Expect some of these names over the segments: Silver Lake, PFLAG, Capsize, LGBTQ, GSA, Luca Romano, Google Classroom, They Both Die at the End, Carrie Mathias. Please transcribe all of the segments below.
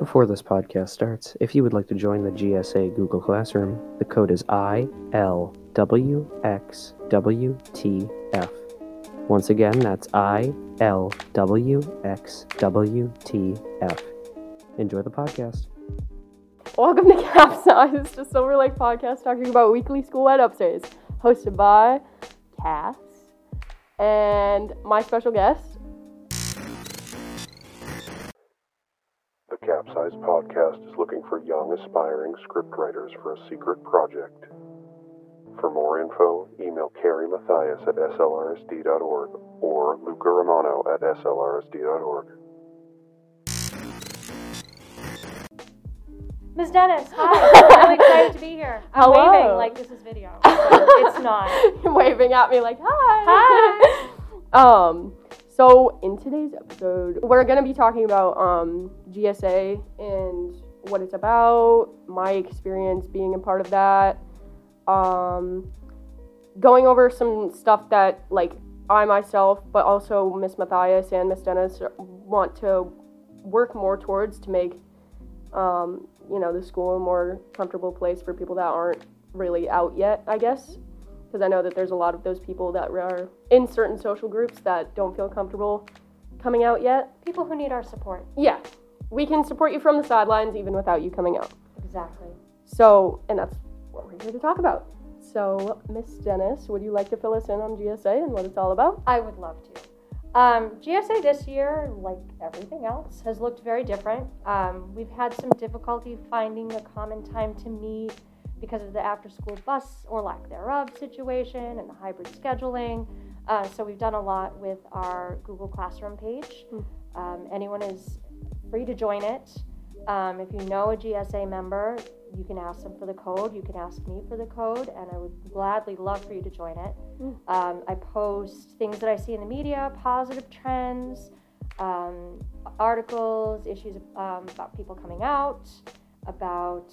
Before this podcast starts, if you would like to join the GSA Google Classroom, the code is ILWXWTF. Once again, that's ILWXWTF. Enjoy the podcast. Welcome to Capsize, the Silver Lake podcast talking about weekly school ed updates, hosted by Cass and my special guest. The Capsize podcast is looking for young, aspiring scriptwriters for a secret project. For more info, email Carrie Mathias at slrsd.org or Luca Romano at slrsd.org. Ms. Dennis, hi! I'm really excited to be here. I'm hello. Waving like this is video. It's not. You're waving at me like, hi! Hi! So in today's episode, we're going to be talking about GSA and what it's about, my experience being a part of that, going over some stuff that like I myself, but also Miss Mathias and Miss Dennis want to work more towards to make, the school a more comfortable place for people that aren't really out yet, I guess. Because I know that there's a lot of those people that are in certain social groups that don't feel comfortable coming out yet. People who need our support. Yeah. We can support you from the sidelines even without you coming out. Exactly. So, and that's what we're here to talk about. So, Miss Dennis, would you like to fill us in on GSA and what it's all about? I would love to. GSA this year, like everything else, has looked very different. We've had some difficulty finding a common time to meet because of the after-school bus or lack thereof situation and the hybrid scheduling. So we've done a lot with our Google Classroom page. Anyone is free to join it. If you know a GSA member, you can ask them for the code. You can ask me for the code, and I would gladly love for you to join it. I post things that I see in the media, positive trends, articles, issues about people coming out, about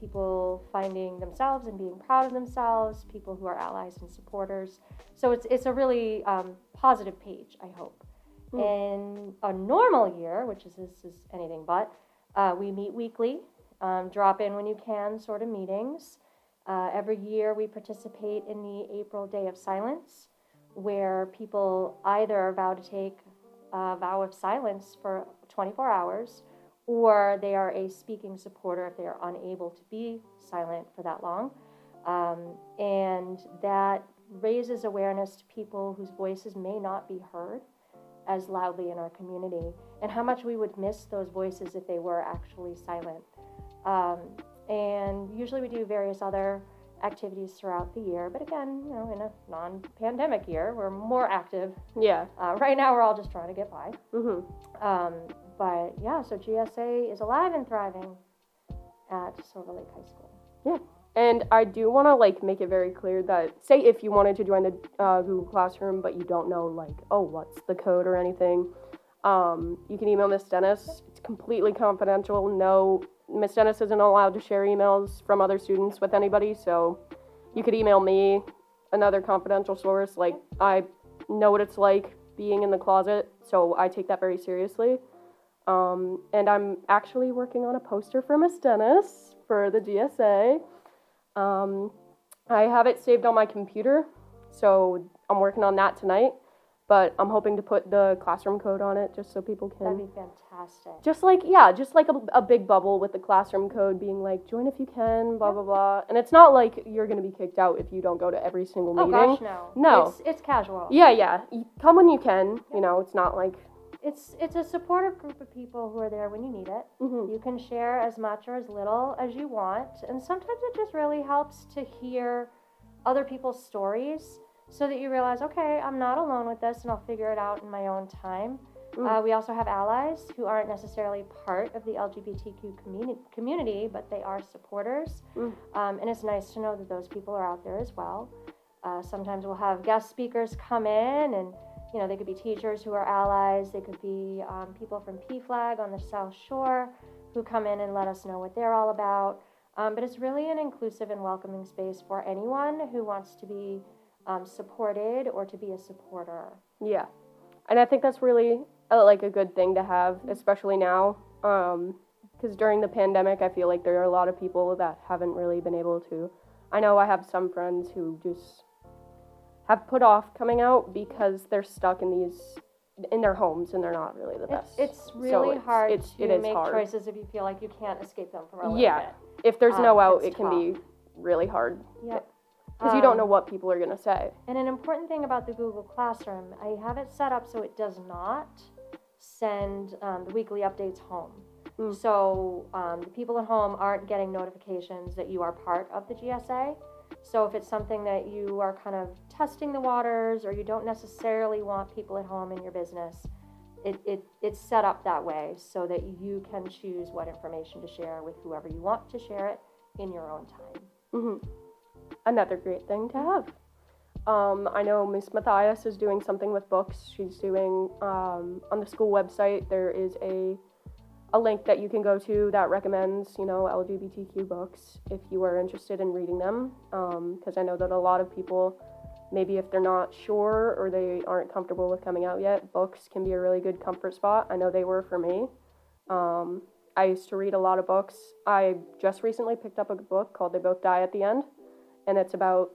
people finding themselves and being proud of themselves, people who are allies and supporters. So it's a really positive page, I hope. In a normal year, which is anything but, we meet weekly, drop in when you can sort of meetings. Every year we participate in the April Day of Silence, where people either vow to take a vow of silence for 24 hours or they are a speaking supporter if they are unable to be silent for that long. And that raises awareness to people whose voices may not be heard as loudly in our community, and how much we would miss those voices if they were actually silent. And usually we do various other activities throughout the year, but again, you know, in a non-pandemic year, we're more active. Yeah. Right now we're all just trying to get by. Mm-hmm. But yeah, so GSA is alive and thriving at Silver Lake High School. Yeah, and I do want to make it very clear that, say if you wanted to join the Google Classroom, but you don't know what's the code or anything, you can email Miss Dennis. It's completely confidential. No, Miss Dennis isn't allowed to share emails from other students with anybody, so you could email me, another confidential source. I know what it's like being in the closet, so I take that very seriously. And I'm actually working on a poster for Miss Dennis for the GSA. I have it saved on my computer, so I'm working on that tonight. But I'm hoping to put the classroom code on it just so people can... That'd be fantastic. Just like a big bubble with the classroom code being join if you can, blah, blah, blah. And it's not like you're going to be kicked out if you don't go to every single meeting. Oh, gosh, no. No. It's casual. Yeah. Come when you can. Yep. It's not like... It's a supportive group of people who are there when you need it. Mm-hmm. You can share as much or as little as you want, and sometimes it just really helps to hear other people's stories so that you realize, okay, I'm not alone with this, and I'll figure it out in my own time. Mm. We also have allies who aren't necessarily part of the LGBTQ community, but they are supporters, and it's nice to know that those people are out there as well. Sometimes we'll have guest speakers come in, and they could be teachers who are allies. They could be people from PFLAG on the South Shore who come in and let us know what they're all about. But it's really an inclusive and welcoming space for anyone who wants to be supported or to be a supporter. Yeah. And I think that's really a good thing to have, especially now. because during the pandemic, I feel like there are a lot of people that haven't really been able to. I know I have some friends who just have put off coming out because they're stuck in their homes and they're not really the best. It's really hard to make choices if you feel like you can't escape them for a little bit. Yeah, if there's no out, it can be really hard. Yep. Because you don't know what people are going to say. And an important thing about the Google Classroom, I have it set up so it does not send the weekly updates home. Mm. So the people at home aren't getting notifications that you are part of the GSA. So if it's something that you are kind of testing the waters or you don't necessarily want people at home in your business, it's set up that way so that you can choose what information to share with whoever you want to share it in your own time. Mm-hmm. Another great thing to have. I know Miss Mathias is doing something with books. She's doing, on the school website, there is a link that you can go to that recommends, you know, LGBTQ books if you are interested in reading them. Because I know that a lot of people, maybe if they're not sure or they aren't comfortable with coming out yet, books can be a really good comfort spot. I know they were for me. I used to read a lot of books. I just recently picked up a book called They Both Die at the End. And it's about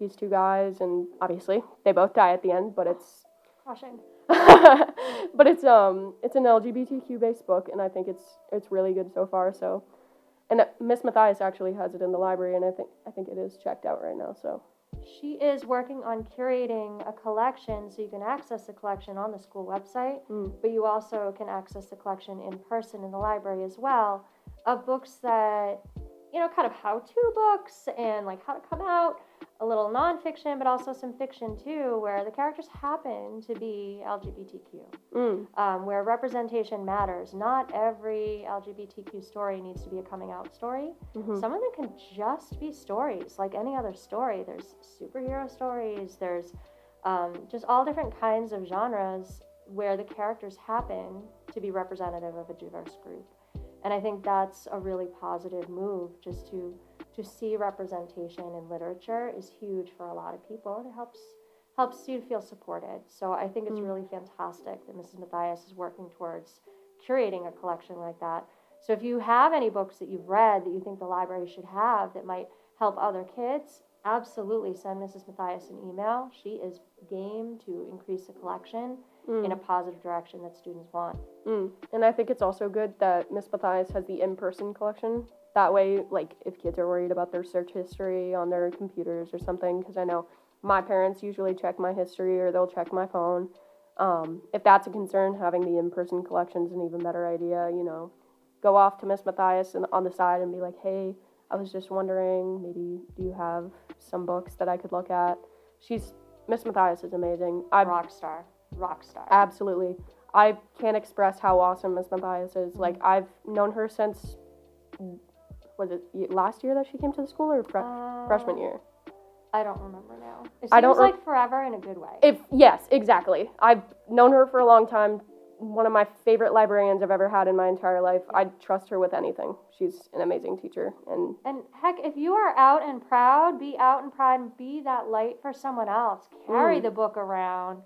these two guys, and obviously they both die at the end, but it's crushing. But it's an LGBTQ based book, and I think it's really good so far. So, and Miss Mathias actually has it in the library, and I think it is checked out right now. So she is working on curating a collection, so you can access the collection on the school website, but you also can access the collection in person in the library as well, of books that, you know, kind of how-to books and like how to come out, a little nonfiction, but also some fiction too, where the characters happen to be LGBTQ, where representation matters. Not every LGBTQ story needs to be a coming out story. Mm-hmm. Some of them can just be stories like any other story. There's superhero stories, there's just all different kinds of genres where the characters happen to be representative of a diverse group. And I think that's a really positive move. Just to see representation in literature is huge for a lot of people. It helps you feel supported. So I think it's really fantastic that Mrs. Mathias is working towards curating a collection like that. So if you have any books that you've read that you think the library should have that might help other kids, absolutely send Mrs. Mathias an email. She is game to increase the collection in a positive direction that students want. And I think it's also good that Miss Mathias has the in-person collection. That way, like, if kids are worried about their search history on their computers or something, because I know my parents usually check my history or they'll check my phone. If that's a concern, having the in-person collection is an even better idea. You know, go off to Miss Mathias and on the side and be like, hey, I was just wondering, maybe do you have some books that I could look at? Miss Mathias is amazing. Rock star. Absolutely. I can't express how awesome Miss Mathias is. Like, I've known her since, was it last year that she came to the school or freshman year? I don't remember now. It seems like forever in a good way. Yes, exactly. I've known her for a long time. One of my favorite librarians I've ever had in my entire life. I trust her with anything. She's an amazing teacher. And heck, if you are out and proud, be out and proud and be that light for someone else. Carry the book around.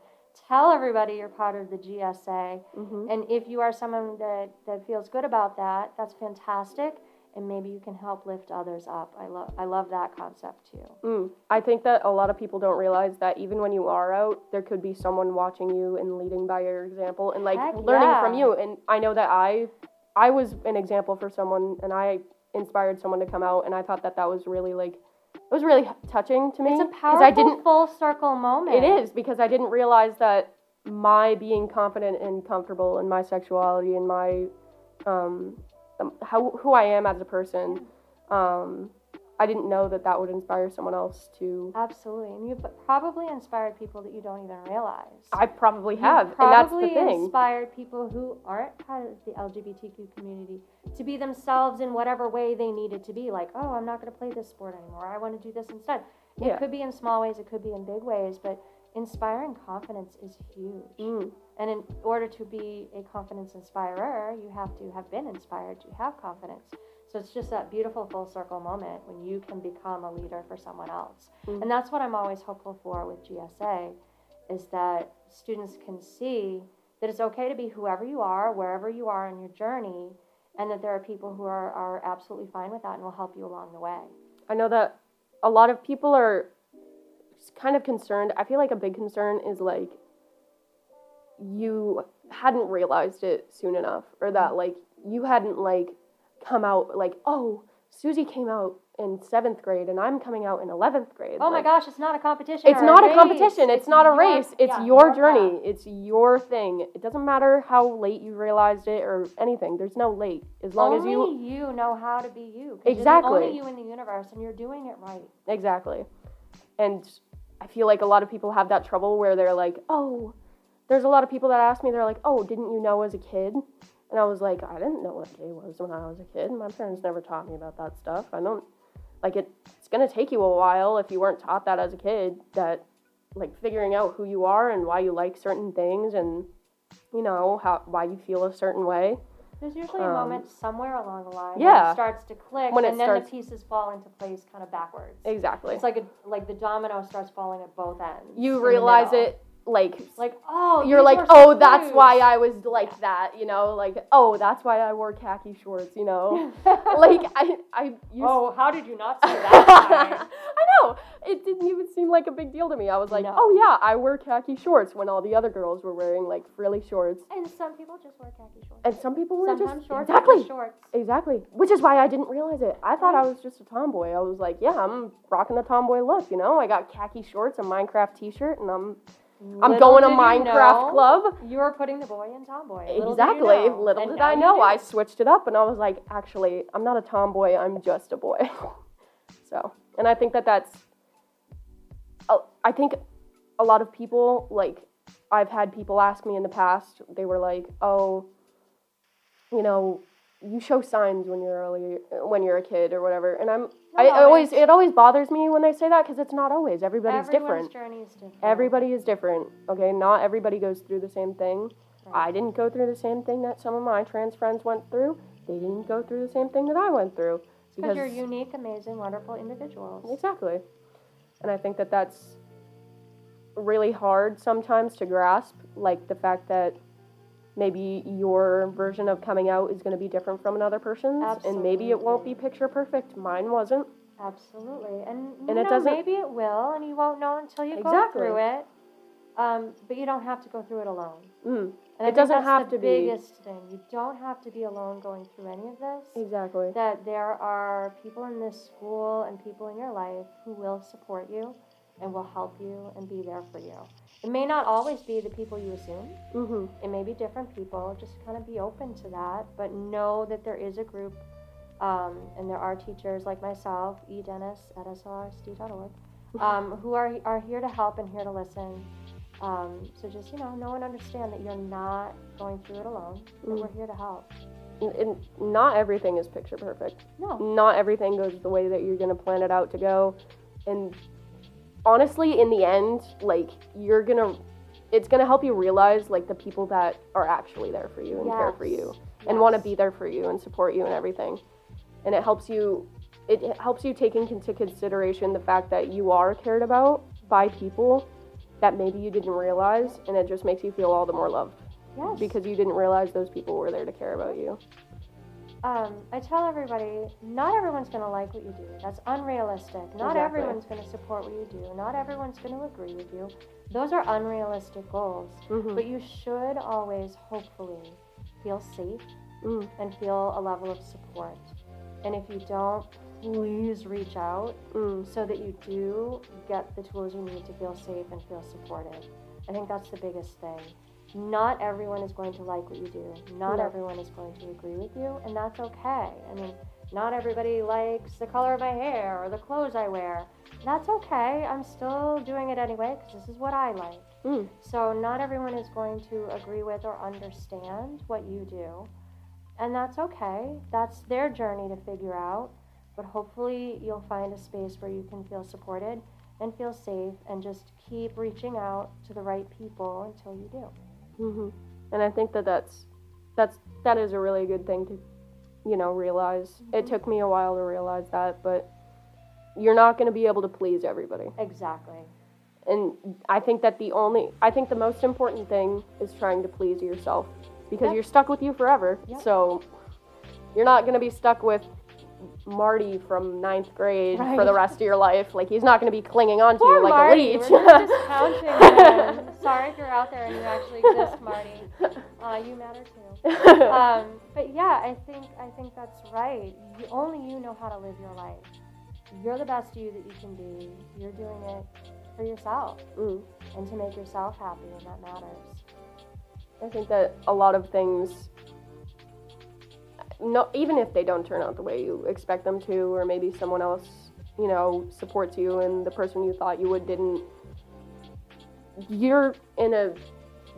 Tell everybody you're part of the GSA. Mm-hmm. And if you are someone that feels good about that, that's fantastic. And maybe you can help lift others up. I love that concept too. I think that a lot of people don't realize that even when you are out, there could be someone watching you and leading by your example and learning from you. And I know that I was an example for someone, and I inspired someone to come out, and I thought that was really it was really touching to me. It's a powerful full circle moment. It is, because I didn't realize that my being confident and comfortable in my sexuality and my who I am as a person, I didn't know that would inspire someone else to. Absolutely, and you've probably inspired people that you don't even realize. I probably have, and that's the thing. Probably inspired people who aren't part of the LGBTQ community to be themselves in whatever way they needed to be, like, oh, I'm not going to play this sport anymore. I want to do this instead. It could be in small ways, it could be in big ways, but inspiring confidence is huge. And in order to be a confidence inspirer, you have to have been inspired to have confidence. So it's just that beautiful full circle moment when you can become a leader for someone else. And that's what I'm always hopeful for with GSA, is that students can see that it's okay to be whoever you are, wherever you are in your journey, and that there are people who are absolutely fine with that and will help you along the way. I know that a lot of people are kind of concerned. I feel like a big concern is like you hadn't realized it soon enough, or that like you hadn't like come out like, oh, Susie came out in 7th grade and I'm coming out in 11th grade. Oh like, my gosh, it's not a competition. It's not a competition. It's not a race. It's your journey. It's your thing. It doesn't matter how late you realized it or anything. There's no late. As long as you... Only you know how to be you. Exactly. Only you in the universe, and you're doing it right. Exactly. And I feel like a lot of people have that trouble where they're like, oh, there's a lot of people that ask me, they're like, oh, didn't you know as a kid? And I was like, I didn't know what gay was when I was a kid. My parents never taught me about that stuff. I don't, like, it's going to take you a while if you weren't taught that as a kid, that, like, figuring out who you are and why you like certain things and, you know, why you feel a certain way. There's usually a moment somewhere along the line when it starts to click, and then the pieces fall into place kind of backwards. Exactly. It's like the domino starts falling at both ends. You realize it. Like oh, you're like, oh, that's why I was like that, you know, like, oh, that's why I wore khaki shorts, you know, like, oh, how did you not say that? I know, it didn't even seem like a big deal to me. I was like, oh yeah, I wear khaki shorts when all the other girls were wearing like frilly shorts. And some people just wear khaki shorts. And some people were just shorts, exactly, which is why I didn't realize it. I thought I was just a tomboy. I was like, yeah, I'm rocking the tomboy look, you know, I got khaki shorts, a Minecraft t-shirt, and I'm going to Minecraft club. You are putting the boy in tomboy. Exactly. Little did I know. I switched it up and I was like, actually, I'm not a tomboy. I'm just a boy. So, and I think that's, I think a lot of people, like, I've had people ask me in the past, they were like, oh, you know, you show signs when you're a kid or whatever. And it always bothers me when they say that, because it's not always. Everyone's journey is different. Everybody is different, okay? Not everybody goes through the same thing. Right. I didn't go through the same thing that some of my trans friends went through. They didn't go through the same thing that I went through. Because you're unique, amazing, wonderful individuals. Exactly. And I think that that's really hard sometimes to grasp, like the fact that maybe your version of coming out is going to be different from another person's. Absolutely. And maybe it won't be picture perfect. Mine wasn't. Absolutely. And it doesn't, maybe it will, and you won't know until you go through it. But you don't have to go through it alone. Mm. And it doesn't have to be. That's the biggest thing. You don't have to be alone going through any of this. Exactly. That there are people in this school and people in your life who will support you and will help you and be there for you. It may not always be the people you assume. Mm-hmm. It may be different people. Just kind of be open to that, but know that there is a group, and there are teachers like myself, edennis at slrsd.org, who are here to help and here to listen. So just, you know and understand that you're not going through it alone, that we're here to help. And not everything is picture perfect. No. Not everything goes the way that you're going to plan it out to go, and honestly, in the end, like, it's gonna help you realize, like, the people that are actually there for you and care for you and want to be there for you and support you and everything. And it helps you take into consideration the fact that you are cared about by people that maybe you didn't realize, and it just makes you feel all the more loved. Yes. Because you didn't realize those people were there to care about you. I tell everybody, not everyone's going to like what you do. That's unrealistic. Not everyone's going to support what you do. Not everyone's going to agree with you. Those are unrealistic goals. Mm-hmm. But you should always, hopefully, feel safe and feel a level of support. And if you don't, please reach out so that you do get the tools you need to feel safe and feel supported. I think that's the biggest thing. Not everyone is going to like what you do. Not everyone is going to agree with you, and that's okay. I mean, not everybody likes the color of my hair or the clothes I wear. That's okay. I'm still doing it anyway because this is what I like. Mm. So not everyone is going to agree with or understand what you do, and that's okay. That's their journey to figure out, but hopefully you'll find a space where you can feel supported and feel safe and just keep reaching out to the right people until you do. Mm-hmm. And I think that is a really good thing to, you know, realize. Mm-hmm. It took me a while to realize that, but you're not going to be able to please everybody. Exactly. And I think that the most important thing is trying to please yourself, because you're stuck with you forever. Yep. So you're not going to be stuck with Marty from 9th grade right. for the rest of your life. Like, he's not going to be clinging on to Poor you like Marty. A leech. We're not just counting him. Sorry if you're out there and you actually exist, Marty. You matter too. But yeah, I think that's right. Only you know how to live your life. You're the best you that you can be. You're doing it for yourself and to make yourself happy, and that matters. I think that a lot of things, no, even if they don't turn out the way you expect them to, or maybe someone else, you know, supports you and the person you thought you would didn't, you're in a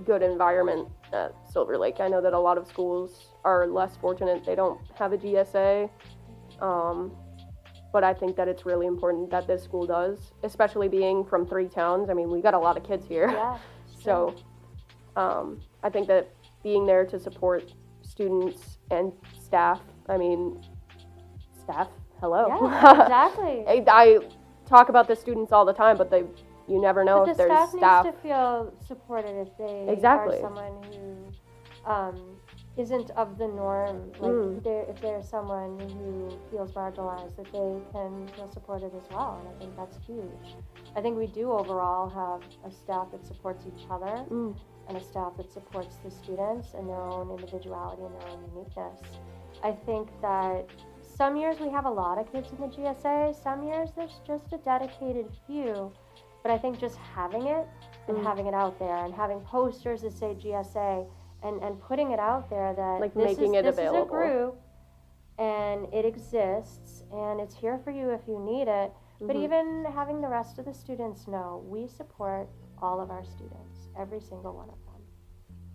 good environment at Silver Lake. I know that a lot of schools are less fortunate. They don't have a GSA, but I think that it's really important that this school does, especially being from 3 towns. I mean, we got a lot of kids here. Yeah, sure. So I think that being there to support students and staff, I mean, staff, hello. Yeah, exactly. I talk about the students all the time, but you never know if there's staff. The staff needs to feel supported if they exactly. are someone who isn't of the norm. Like, if there's someone who feels marginalized, that they can feel supported as well, and I think that's huge. I think we do overall have a staff that supports each other. And a staff that supports the students and their own individuality and their own uniqueness. I think that some years we have a lot of kids in the GSA, some years there's just a dedicated few, but I think just having it and having it out there and having posters that say GSA and putting it out there that like this is a group and it exists and it's here for you if you need it, but even having the rest of the students know we support all of our students, every single one of them.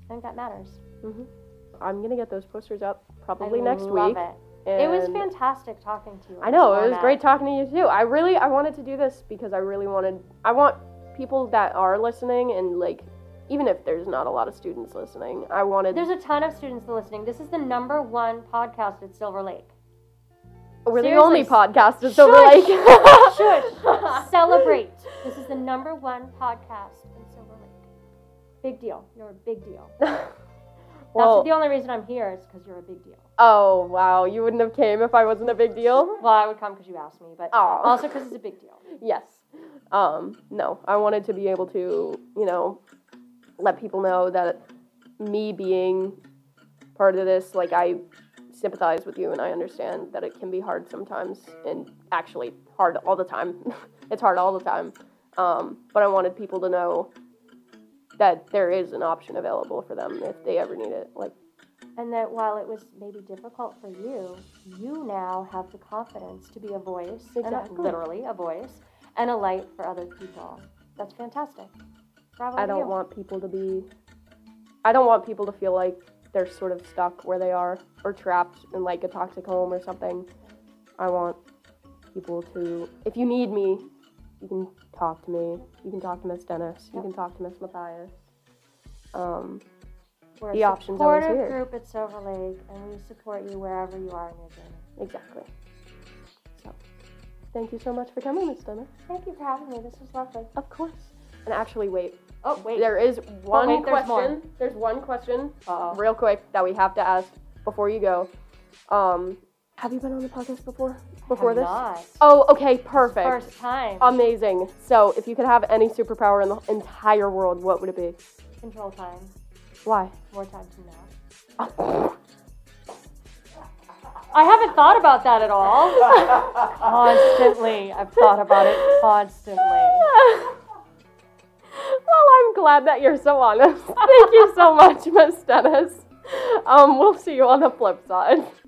I think that matters. I'm going to get those posters up probably next week. I love it. And it was fantastic talking to you. I know, it was great talking to you too. I wanted to do this because I want people that are listening, and like, even if there's not a lot of students listening, there's a ton of students listening. This is the #1 podcast at Silver Lake. We're the only podcast at Silver Lake. Shush. Celebrate. This is the #1 podcast in Silver Lake. Big deal. You're a big deal. Well, that's the only reason I'm here is because you're a big deal. Oh, wow. You wouldn't have came if I wasn't a big deal? Well, I would come because you asked me, but also because it's a big deal. Yes. No, I wanted to be able to, you know, let people know that me being part of this, like, I sympathize with you, and I understand that it can be hard sometimes, and actually hard all the time. It's hard all the time. But I wanted people to know that there is an option available for them if they ever need it. Like, and that while it was maybe difficult for you, you now have the confidence to be a voice, exactly. Literally a voice, and a light for other people. That's fantastic. Bravo to you. I don't want people to feel like they're sort of stuck where they are or trapped in like a toxic home or something. I want people to, if you need me, you can talk to me. You can talk to Miss Dennis. Yep. You can talk to Miss Mathias. We're the options always here. We're a supportive group at Silver Lake, and we support you wherever you are in your journey. Exactly. So, thank you so much for coming, Miss Dennis. Thank you for having me. This was lovely. Of course. And actually, wait. There is one question. There's one question, real quick, that we have to ask before you go. Have you been on the podcast before? Before this? Not. Oh, okay, perfect. First time. Amazing. So, if you could have any superpower in the entire world, what would it be? Control time. Why? More time to know. I haven't thought about that at all. Constantly, I've thought about it constantly. Well, I'm glad that you're so honest. Thank you so much, Miss Dennis. We'll see you on the flip side.